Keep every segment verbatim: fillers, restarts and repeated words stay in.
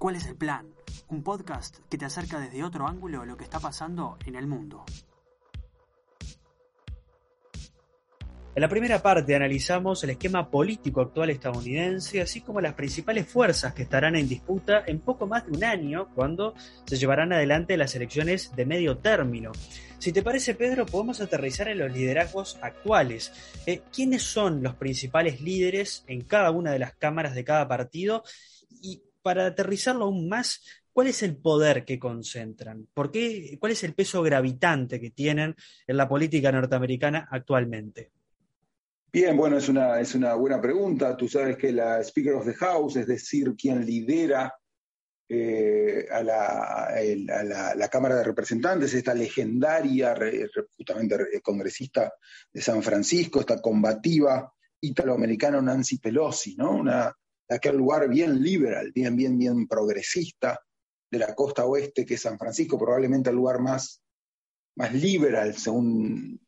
¿Cuál es el plan? Un podcast que te acerca desde otro ángulo a lo que está pasando en el mundo. En la primera parte analizamos el esquema político actual estadounidense, así como las principales fuerzas que estarán en disputa en poco más de un año cuando se llevarán adelante las elecciones de medio término. Si te parece, Pedro, podemos aterrizar en los liderazgos actuales. Eh, ¿Quiénes son los principales líderes en cada una de las cámaras de cada partido? Y para aterrizarlo aún más, ¿cuál es el poder que concentran? ¿Por qué, ¿Cuál es el peso gravitante que tienen en la política norteamericana actualmente? Bien, bueno, es una, es una buena pregunta. Tú sabes que la Speaker of the House, es decir, quien lidera eh, a, la, a, la, a la, la Cámara de Representantes, esta legendaria, re, justamente congresista de San Francisco, esta combativa italoamericana Nancy Pelosi, ¿no? Una, aquel lugar bien liberal, bien, bien, bien progresista de la costa oeste, que es San Francisco, probablemente el lugar más, más liberal, según...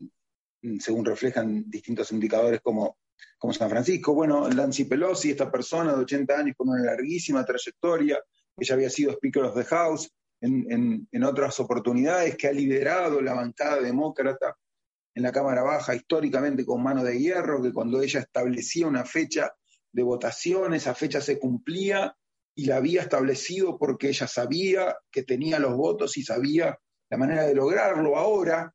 según reflejan distintos indicadores como, como San Francisco. Bueno, Nancy Pelosi, esta persona de ochenta años con una larguísima trayectoria, ella había sido Speaker of the House en, en, en otras oportunidades, que ha liderado la bancada demócrata en la Cámara Baja históricamente con mano de hierro, que cuando ella establecía una fecha de votación, esa fecha se cumplía y la había establecido porque ella sabía que tenía los votos y sabía la manera de lograrlo. Ahora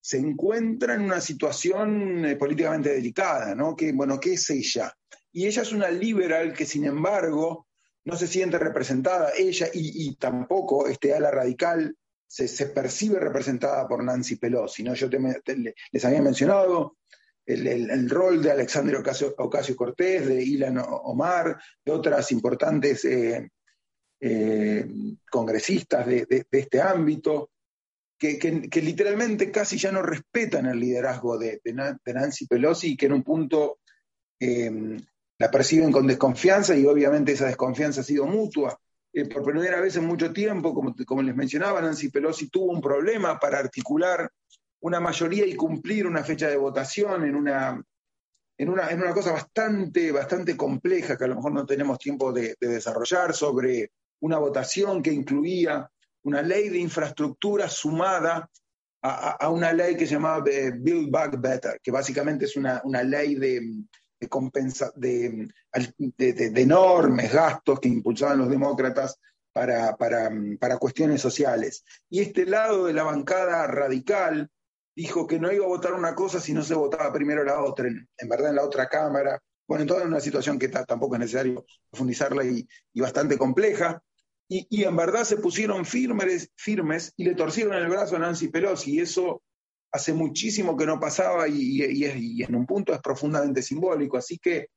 se encuentra en una situación eh, políticamente delicada, ¿no? Que, bueno, ¿qué es ella? Y ella es una liberal que, sin embargo, no se siente representada, ella y, y tampoco este ala radical se, se percibe representada por Nancy Pelosi, ¿no? Yo te, te, les había mencionado el, el, el rol de Alexander Ocasio, Ocasio Cortés, de Ilan Omar, de otras importantes eh, eh, congresistas de, de, de este ámbito, Que, que, que literalmente casi ya no respetan el liderazgo de, de, de Nancy Pelosi y que en un punto eh, la perciben con desconfianza, y obviamente esa desconfianza ha sido mutua. Eh, por primera vez en mucho tiempo, como, como les mencionaba, Nancy Pelosi tuvo un problema para articular una mayoría y cumplir una fecha de votación en una, en una, en una cosa bastante, bastante compleja, que a lo mejor no tenemos tiempo de, de desarrollar, sobre una votación que incluía una ley de infraestructura sumada a, a, a una ley que se llamaba Build Back Better, que básicamente es una, una ley de, de, compensa, de, de, de, de enormes gastos que impulsaban los demócratas para, para, para cuestiones sociales. Y este lado de la bancada radical dijo que no iba a votar una cosa si no se votaba primero la otra, en, en verdad en la otra cámara. Bueno, en toda una situación que t- tampoco es necesario profundizarla y, y bastante compleja. Y, y en verdad se pusieron firmes, firmes y le torcieron el brazo a Nancy Pelosi, y eso hace muchísimo que no pasaba, y, y, y en un punto es profundamente simbólico. Así que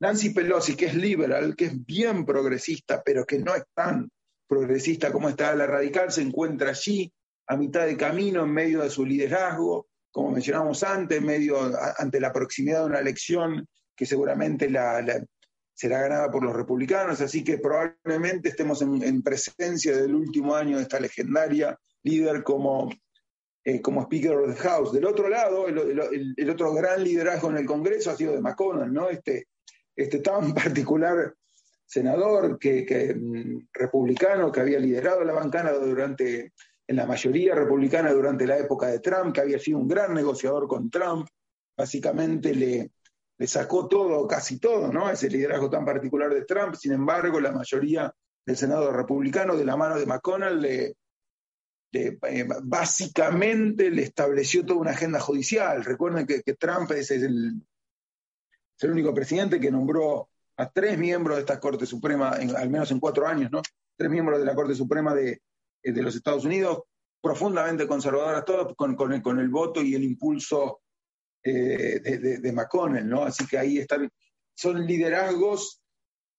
Nancy Pelosi, que es liberal, que es bien progresista, pero que no es tan progresista como esta ala radical, se encuentra allí a mitad de camino en medio de su liderazgo, como mencionamos antes, en medio, a, ante la proximidad de una elección que seguramente la... la será ganada por los republicanos, así que probablemente estemos en, en presencia del último año de esta legendaria líder como, eh, como Speaker of the House. Del otro lado, el, el, el otro gran liderazgo en el Congreso ha sido de McConnell, ¿no? Este, este tan particular senador que, que, republicano, que había liderado la bancada durante, en la mayoría republicana durante la época de Trump, que había sido un gran negociador con Trump, básicamente le... le sacó todo, casi todo, ¿no? Ese liderazgo tan particular de Trump. Sin embargo, la mayoría del Senado republicano, de la mano de McConnell, le, le, básicamente le estableció toda una agenda judicial. Recuerden que, que Trump es el, es el único presidente que nombró a tres miembros de esta Corte Suprema, en, al menos en cuatro años, ¿no? Tres miembros de la Corte Suprema de, de los Estados Unidos, profundamente conservadoras todas, con, con, el, con el voto y el impulso De, de, de McConnell, ¿no? Así que ahí están, son liderazgos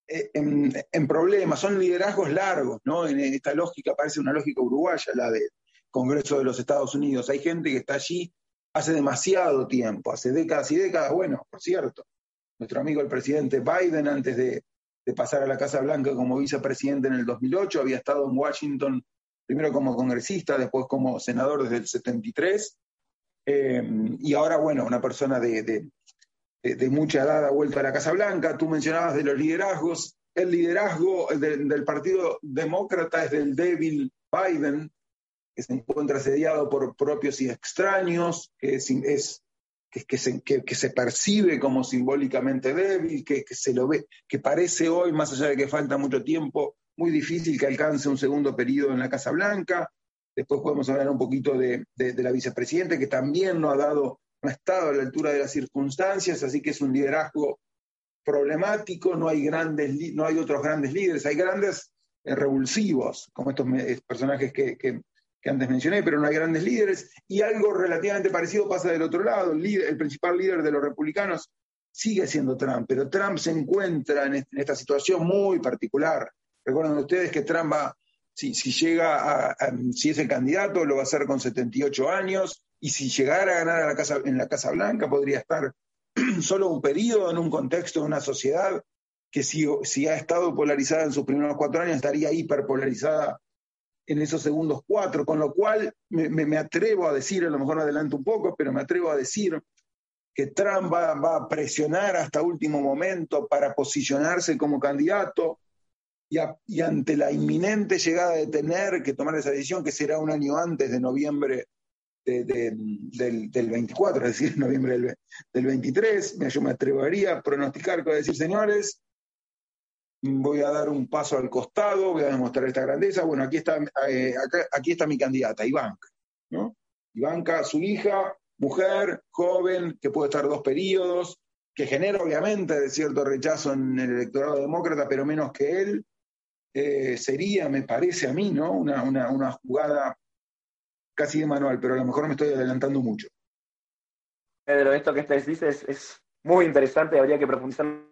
en, en problemas, son liderazgos largos, ¿no? En esta lógica parece una lógica uruguaya, la del Congreso de los Estados Unidos. Hay gente que está allí hace demasiado tiempo, hace décadas y décadas. Bueno, por cierto, nuestro amigo el presidente Biden, antes de, de pasar a la Casa Blanca como vicepresidente en el dos mil ocho, había estado en Washington primero como congresista, después como senador desde el setenta y tres. Eh, y ahora, bueno, una persona de, de, de, de mucha edad ha vuelto a la Casa Blanca. Tú mencionabas de los liderazgos. el liderazgo de, del Partido Demócrata es del débil Biden, que se encuentra asediado por propios y extraños, que, es, es, que, que, se, que, que se percibe como simbólicamente débil, que, que se lo ve, que parece hoy, más allá de que falta mucho tiempo, muy difícil que alcance un segundo periodo en la Casa Blanca. Después podemos hablar un poquito de, de, de la vicepresidenta, que también no ha dado, no ha estado a la altura de las circunstancias, así que es un liderazgo problemático. No hay grandes, no hay otros grandes líderes, hay grandes eh, revulsivos, como estos me, personajes que, que, que antes mencioné, pero no hay grandes líderes, y algo relativamente parecido pasa del otro lado. El, líder, el principal líder de los republicanos sigue siendo Trump, pero Trump se encuentra en, este, en esta situación muy particular. Recuerden ustedes que Trump va... Si, si llega a, a, si es el candidato, lo va a hacer con setenta y ocho años, y si llegara a ganar a la casa, en la Casa Blanca, podría estar solo un periodo en un contexto de una sociedad que si, si ha estado polarizada en sus primeros cuatro años, estaría hiperpolarizada en esos segundos cuatro, con lo cual me, me, me atrevo a decir, a lo mejor adelanto un poco, pero me atrevo a decir que Trump va, va a presionar hasta último momento para posicionarse como candidato. Y, a, y ante la inminente llegada de tener que tomar esa decisión, que será un año antes de noviembre de, de, del, del veinticuatro, es decir, noviembre del, del veintitrés, mira, yo me atrevería a pronosticar, que voy a decir, señores, voy a dar un paso al costado, voy a demostrar esta grandeza. Bueno, aquí está, eh, acá, aquí está mi candidata, Ivanka, ¿no? Ivanka, su hija, mujer, joven, que puede estar dos periodos, que genera obviamente cierto rechazo en el electorado demócrata, pero menos que él. Eh, sería, me parece a mí, ¿no? Una, una, una jugada casi de manual, pero a lo mejor me estoy adelantando mucho. Pedro, esto que estás dices es, es muy interesante, habría que profundizar en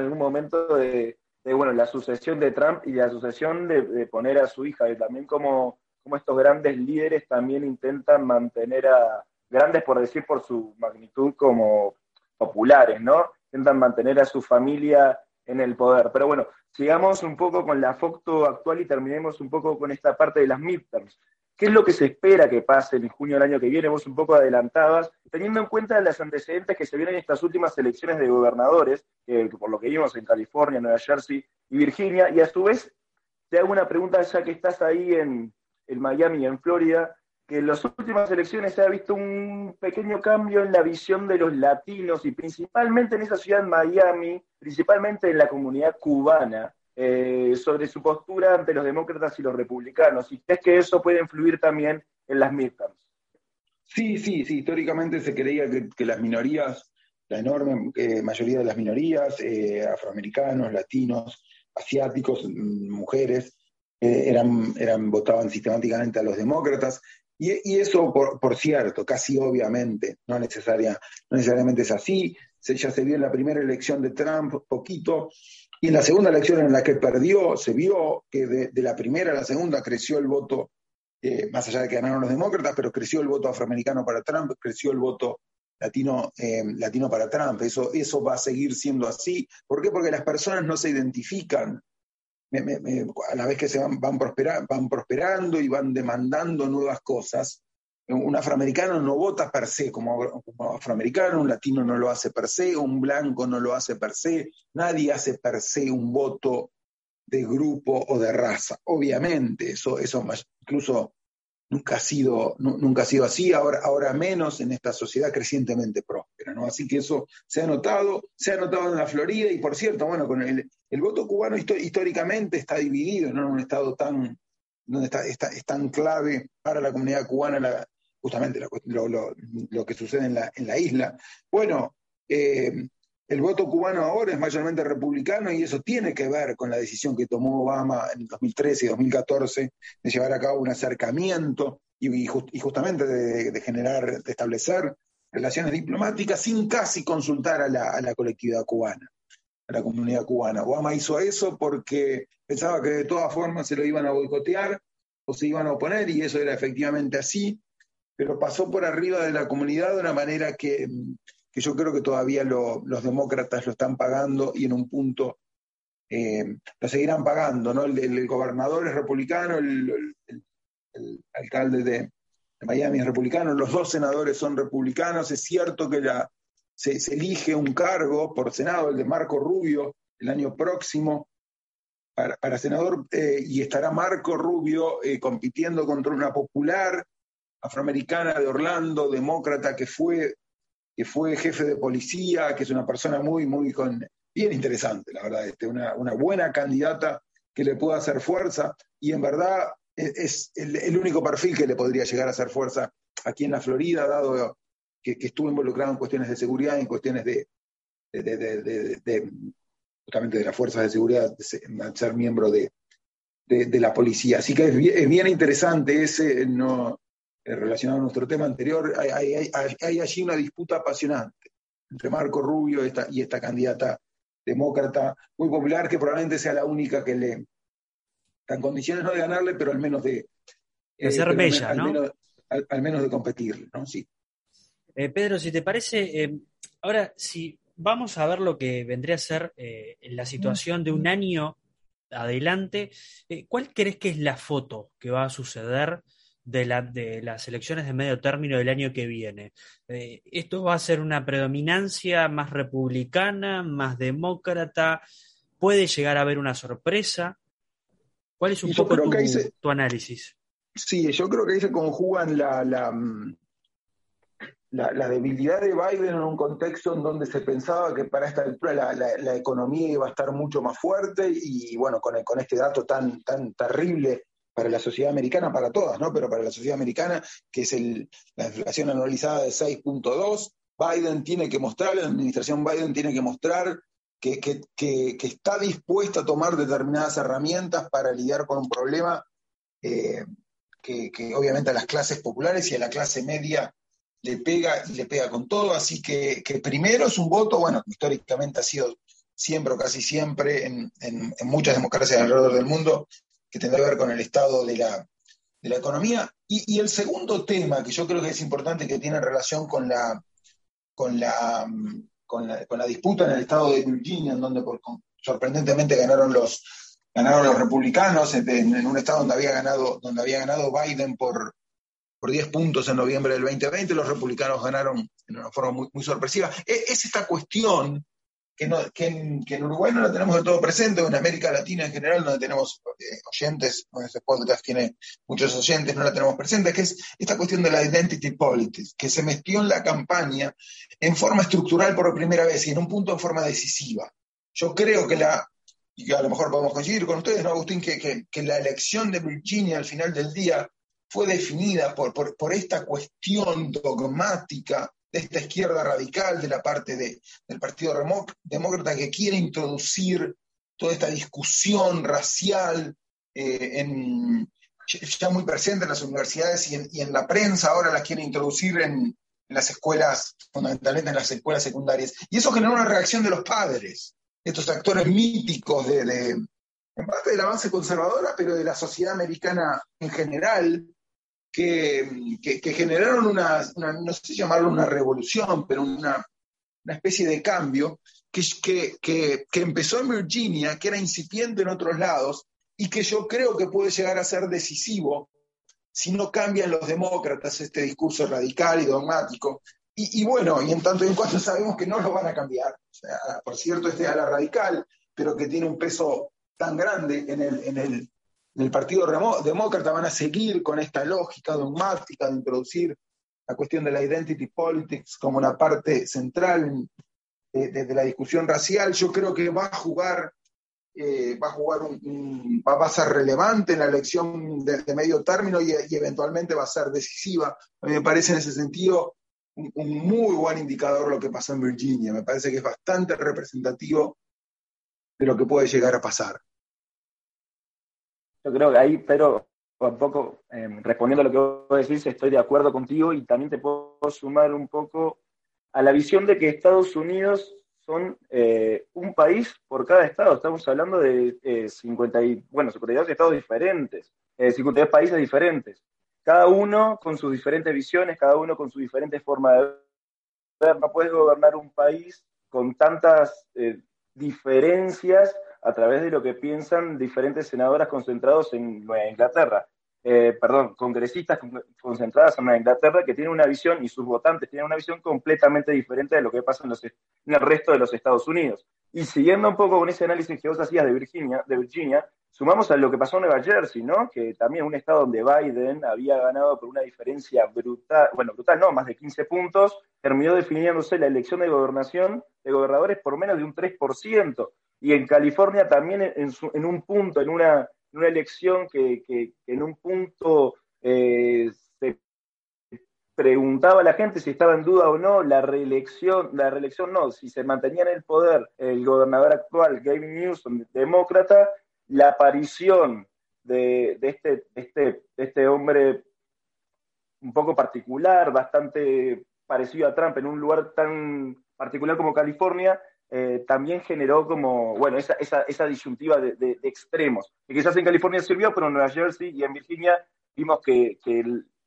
algún momento de, de bueno, la sucesión de Trump y la sucesión de, de poner a su hija, y también como, como estos grandes líderes también intentan mantener a grandes, por decir, por su magnitud, como populares, ¿no? Intentan mantener a su familia en el poder. Pero bueno, sigamos un poco con la foto actual y terminemos un poco con esta parte de las midterms. ¿Qué es lo que se espera que pase en junio del año que viene? Vos un poco adelantabas, teniendo en cuenta los antecedentes que se vieron en estas últimas elecciones de gobernadores, eh, por lo que vimos en California, Nueva Jersey y Virginia, y a su vez te hago una pregunta, ya que estás ahí en, en Miami, en Florida, que en las últimas elecciones se ha visto un pequeño cambio en la visión de los latinos, y principalmente en esa ciudad, Miami, principalmente en la comunidad cubana, eh, sobre su postura ante los demócratas y los republicanos. ¿Y crees que eso puede influir también en las midterms? Sí, sí, sí. Históricamente se creía que, que las minorías, la enorme eh, mayoría de las minorías, eh, afroamericanos, latinos, asiáticos, mujeres, eh, eran, eran, votaban sistemáticamente a los demócratas. Y, y eso, por, por cierto, casi obviamente, no, necesaria, no necesariamente es así. Se, ya se vio en la primera elección de Trump poquito, y en la segunda elección en la que perdió, se vio que de, de la primera a la segunda creció el voto, eh, más allá de que ganaron los demócratas, pero creció el voto afroamericano para Trump, creció el voto latino, eh, latino para Trump. Eso, eso va a seguir siendo así. ¿Por qué? Porque las personas no se identifican. Me, me, me, a la vez que se van, van, prospera, van prosperando y van demandando nuevas cosas, un afroamericano no vota per se como, como afroamericano, un latino no lo hace per se, un blanco no lo hace per se, nadie hace per se un voto de grupo o de raza. Obviamente, eso, eso incluso nunca ha sido, no, nunca ha sido así, ahora, ahora menos en esta sociedad crecientemente próspera, ¿no? Así que eso se ha notado, se ha notado en la Florida, y por cierto, bueno, con el, el voto cubano históricamente está dividido, ¿no? En un estado tan, donde está, está, es tan clave para la comunidad cubana la, justamente lo, lo, lo que sucede en la, en la isla. Bueno, eh, el voto cubano ahora es mayormente republicano, y eso tiene que ver con la decisión que tomó Obama en dos mil trece y dos mil catorce de llevar a cabo un acercamiento y, y, just, y justamente de, de generar, de establecer relaciones diplomáticas sin casi consultar a la, a la colectividad cubana, a la comunidad cubana. Obama hizo eso porque pensaba que de todas formas se lo iban a boicotear o se iban a oponer, y eso era efectivamente así, pero pasó por arriba de la comunidad de una manera que... que yo creo que todavía lo, los demócratas lo están pagando, y en un punto eh, lo seguirán pagando, ¿no? El, el gobernador es republicano, el, el, el, el alcalde de, de Miami es republicano, los dos senadores son republicanos. Es cierto que la, se, se elige un cargo por Senado, el de Marco Rubio, el año próximo, para, para senador, eh, y estará Marco Rubio eh, compitiendo contra una popular afroamericana de Orlando, demócrata, que fue, que fue jefe de policía, que es una persona muy, muy con, bien interesante, la verdad, este, una, una buena candidata que le pueda hacer fuerza, y en verdad es, es el, el único perfil que le podría llegar a hacer fuerza aquí en la Florida, dado que, que estuvo involucrado en cuestiones de seguridad, en cuestiones de, de, de, de, de, de justamente de las fuerzas de seguridad, al ser miembro de, de, de la policía. Así que es bien, es bien interesante ese, no, relacionado a nuestro tema anterior, hay, hay, hay, hay allí una disputa apasionante entre Marco Rubio esta, y esta candidata demócrata muy popular, que probablemente sea la única que le está en condiciones no de ganarle, pero al menos de, de eh, ser bella, al, ¿no? Menos, al, al menos de competir, ¿no? Sí. Eh, Pedro, si te parece, eh, ahora si vamos a ver lo que vendría a ser eh, la situación de un año adelante, eh, ¿cuál crees que es la foto que va a suceder de, la, de las elecciones de medio término del año que viene? Eh, ¿Esto va a ser una predominancia más republicana, más demócrata? ¿Puede llegar a haber una sorpresa? ¿Cuál es un poco tu, se, tu análisis? Sí, yo creo que ahí se conjugan la, la, la, la debilidad de Biden en un contexto en donde se pensaba que para esta altura la, la, la economía iba a estar mucho más fuerte, y bueno, con, el, con este dato tan, tan terrible para la sociedad americana, para todas, ¿no? Pero para la sociedad americana, que es el, la inflación anualizada de seis punto dos, Biden tiene que mostrar, la administración Biden tiene que mostrar que, que, que, que está dispuesta a tomar determinadas herramientas para lidiar con un problema eh, que, que obviamente a las clases populares y a la clase media le pega, y le pega con todo. Así que, que primero es un voto, bueno, históricamente ha sido siempre o casi siempre en, en, en muchas democracias alrededor del mundo, que tendrá que ver con el estado de la, de la economía. Y, y el segundo tema, que yo creo que es importante, que tiene relación con la, con la, con la, con la disputa en el estado de Virginia, en donde por, sorprendentemente ganaron los, ganaron los republicanos, en, en un estado donde había ganado, donde había ganado Biden por, por diez puntos en noviembre del veinte veinte, los republicanos ganaron en una forma muy, muy sorpresiva. Es, es esta cuestión Que, no, que, en, que en Uruguay no la tenemos del todo presente, o en América Latina en general, donde tenemos eh, oyentes, este podcast tiene muchos oyentes, no la tenemos presente, que es esta cuestión de la identity politics, que se metió en la campaña en forma estructural por primera vez, y en un punto en forma decisiva. Yo creo que la, y a lo mejor podemos coincidir con ustedes, ¿no, Agustín?, que, que, que la elección de Virginia al final del día fue definida por, por, por esta cuestión dogmática de esta izquierda radical, de la parte de, del Partido Demócrata, que quiere introducir toda esta discusión racial eh, en, ya muy presente en las universidades y en, y en la prensa. Ahora la quiere introducir en, en las escuelas, fundamentalmente en las escuelas secundarias. Y eso generó una reacción de los padres, estos actores míticos de, de, en parte del avance conservadora, pero de la sociedad americana en general, Que, que, que generaron una, una, no sé si llamarlo una revolución, pero una, una especie de cambio que, que, que, que empezó en Virginia, que era incipiente en otros lados, y que yo creo que puede llegar a ser decisivo si no cambian los demócratas este discurso radical y dogmático. Y, y bueno, y en tanto y en cuanto sabemos que no lo van a cambiar. O sea, por cierto, este ala radical, pero que tiene un peso tan grande en el... En el En el Partido Demócrata van a seguir con esta lógica dogmática de introducir la cuestión de la identity politics como una parte central de, de, de la discusión racial. Yo creo que va a jugar, eh, va a jugar un, un, va a ser relevante en la elección de, de medio término y, y eventualmente va a ser decisiva. A mí me parece en ese sentido un, un muy buen indicador lo que pasó en Virginia. Me parece que es bastante representativo de lo que puede llegar a pasar. Yo creo que ahí, Pedro, un poco eh, respondiendo a lo que vos decís, estoy de acuerdo contigo, y también te puedo sumar un poco a la visión de que Estados Unidos son eh, un país por cada estado. Estamos hablando de eh, cincuenta y, bueno, cincuenta y dos estados diferentes, eh, cincuenta y dos países diferentes, cada uno con sus diferentes visiones, cada uno con su diferente forma de ver. No puedes gobernar un país con tantas eh, diferencias a través de lo que piensan diferentes senadoras concentrados en Nueva Inglaterra. eh, perdón, congresistas con, concentradas en Nueva Inglaterra que tienen una visión, y sus votantes tienen una visión completamente diferente de lo que pasa en, los, en el resto de los Estados Unidos. Y siguiendo un poco con ese análisis que vos hacías de Virginia, de Virginia, sumamos a lo que pasó en Nueva Jersey, ¿no? Que también es un estado donde Biden había ganado por una diferencia brutal, bueno, brutal no, más de quince puntos, terminó definiéndose la elección de gobernación de gobernadores por menos de un tres por ciento. Y en California también en, su, en un punto, en una, en una elección que, que, que en un punto eh, se preguntaba a la gente si estaba en duda o no la reelección, la reelección no, si se mantenía en el poder el gobernador actual, Gavin Newsom, demócrata, la aparición de, de, este, de, este, de este hombre un poco particular, bastante parecido a Trump, en un lugar tan particular como California, Eh, también generó como, bueno, esa, esa, esa disyuntiva de, de, de extremos, que quizás en California sirvió, pero en Nueva Jersey y en Virginia vimos que, que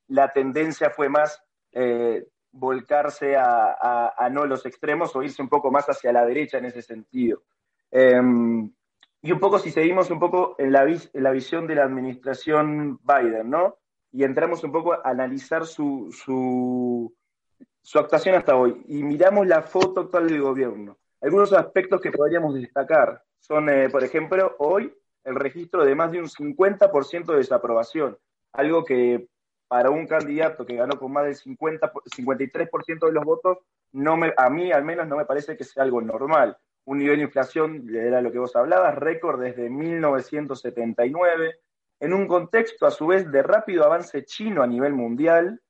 la tendencia fue más eh, volcarse a, a, a no los extremos o irse un poco más hacia la derecha en ese sentido. Eh, y un poco si seguimos un poco en la, vis, en la visión de la administración Biden, ¿no? Y entramos un poco a analizar su, su, su actuación hasta hoy y miramos la foto actual del gobierno. Algunos aspectos que podríamos destacar son, eh, por ejemplo, hoy el registro de más de un cincuenta por ciento de desaprobación, algo que para un candidato que ganó con más del cincuenta, cincuenta y tres por ciento de los votos, no me, a mí al menos no me parece que sea algo normal. Un nivel de inflación, era lo que vos hablabas, récord desde mil novecientos setenta y nueve, en un contexto a su vez de rápido avance chino a nivel mundial,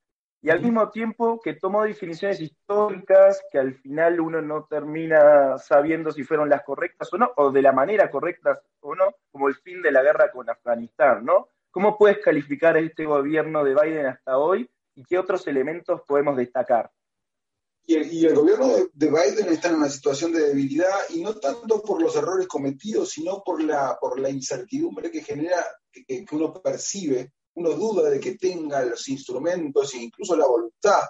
y al mismo tiempo que tomó definiciones históricas que al final uno no termina sabiendo si fueron las correctas o no, o de la manera correcta o no, como el fin de la guerra con Afganistán, ¿no? ¿Cómo puedes calificar a este gobierno de Biden hasta hoy y qué otros elementos podemos destacar? Y el, y el gobierno de Biden está en una situación de debilidad, y no tanto por los errores cometidos, sino por la, por la incertidumbre que genera, que, que uno percibe. Uno duda de que tenga los instrumentos e incluso la voluntad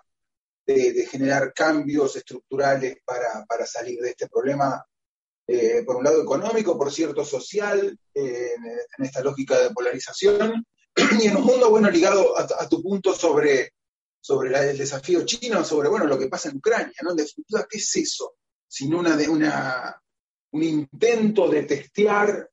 de, de generar cambios estructurales para, para salir de este problema, eh, por un lado económico, por cierto social, eh, en, en esta lógica de polarización, y en un mundo, bueno, ligado a, a tu punto sobre, sobre la, el desafío chino, sobre, bueno, lo que pasa en Ucrania, ¿no? En definitiva, ¿qué es eso? Sino una, de una, un intento de testear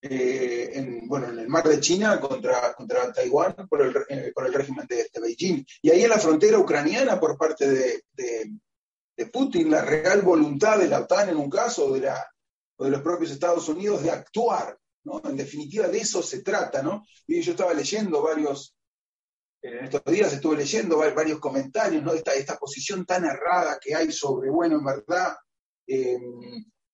Eh, en, bueno, en el mar de China contra, contra Taiwán por el, eh, por el régimen de, de Beijing. Y ahí en la frontera ucraniana por parte de, de, de Putin, la real voluntad de la OTAN en un caso, de la, o de los propios Estados Unidos, de actuar, ¿no? En definitiva, de eso se trata, ¿no? Y yo estaba leyendo varios, en estos días estuve leyendo varios comentarios, ¿no? Esta, esta posición tan errada que hay sobre, bueno, en verdad... Eh,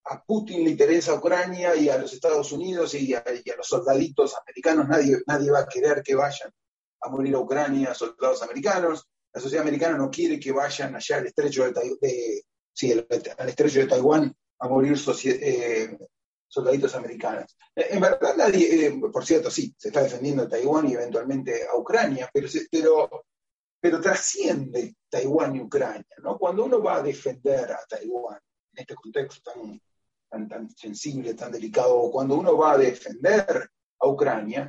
a Putin le interesa a Ucrania y a los Estados Unidos y a, y a los soldaditos americanos, nadie, nadie va a querer que vayan a morir a Ucrania soldados americanos, la sociedad americana no quiere que vayan allá al estrecho de, de, sí, el, al estrecho de Taiwán a morir socia, eh, soldaditos americanos. En verdad nadie, eh, por cierto, sí, se está defendiendo a Taiwán y eventualmente a Ucrania, pero, pero, pero trasciende Taiwán y Ucrania, ¿no? Cuando uno va a defender a Taiwán en este contexto tan Tan, tan sensible, tan delicado, cuando uno va a defender a Ucrania,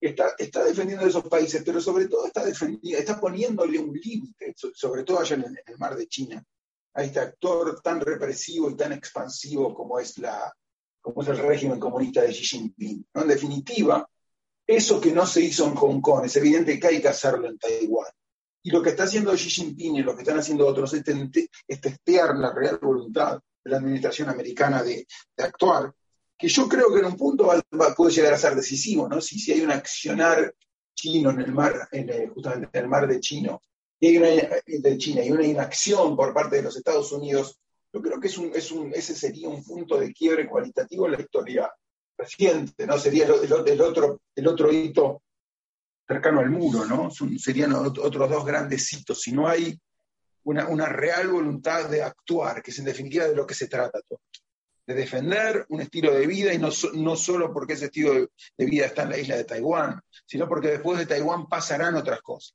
está, está defendiendo esos países, pero sobre todo está, está poniéndole un límite, sobre todo allá en el, en el mar de China, a este actor tan represivo y tan expansivo como es, la, como es el régimen comunista de Xi Jinping, ¿no? En definitiva, eso que no se hizo en Hong Kong, es evidente que hay que hacerlo en Taiwán. Y lo que está haciendo Xi Jinping y lo que están haciendo otros es, es testear la real voluntad de la administración americana de, de actuar, que yo creo que en un punto va, va, puede llegar a ser decisivo, ¿no? Si, si hay un accionar chino en el mar, en el, justamente en el mar de, Chino, y hay una, de China, y una inacción por parte de los Estados Unidos, yo creo que es un, es un, ese sería un punto de quiebre cualitativo en la historia reciente, ¿no? Sería el, el, el, otro, el otro hito cercano al muro, ¿no? Son, serían otros dos grandes hitos. Si no hay Una, una real voluntad de actuar, que es en definitiva de lo que se trata todo. De defender un estilo de vida, y no, so, no solo porque ese estilo de, de vida está en la isla de Taiwán, sino porque después de Taiwán pasarán otras cosas,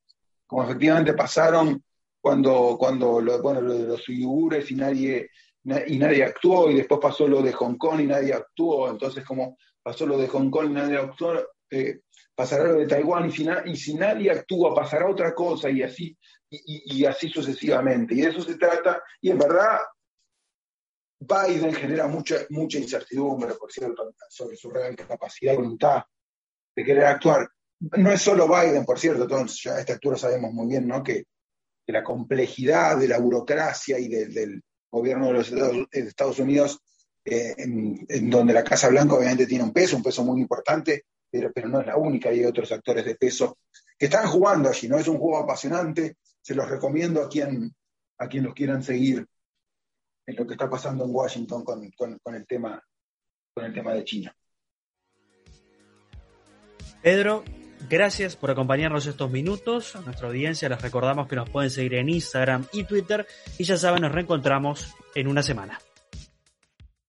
como efectivamente pasaron cuando, cuando lo, bueno, lo de los uigures y nadie, na, y nadie actuó, y después pasó lo de Hong Kong y nadie actuó, entonces como pasó lo de Hong Kong y nadie actuó, eh, pasará lo de Taiwán, y si, na, y si nadie actúa pasará otra cosa, y así, y, y así sucesivamente. Y de eso se trata, y en verdad Biden genera mucha, mucha incertidumbre, por cierto, sobre su real capacidad y voluntad de querer actuar. No es solo Biden, por cierto, entonces ya a esta altura sabemos muy bien, ¿no?, que, que la complejidad de la burocracia y de, del gobierno de los Estados, de Estados Unidos, eh, en, en donde la Casa Blanca obviamente tiene un peso, un peso muy importante, pero, pero no es la única, hay otros actores de peso que están jugando allí, ¿no? Es un juego apasionante, se los recomiendo a quien, a quien los quieran seguir en lo que está pasando en Washington con, con, con, el, tema, con el tema de China. Pedro, gracias por acompañarnos estos minutos. A nuestra audiencia les recordamos que nos pueden seguir en Instagram y Twitter, y ya saben, nos reencontramos en una semana.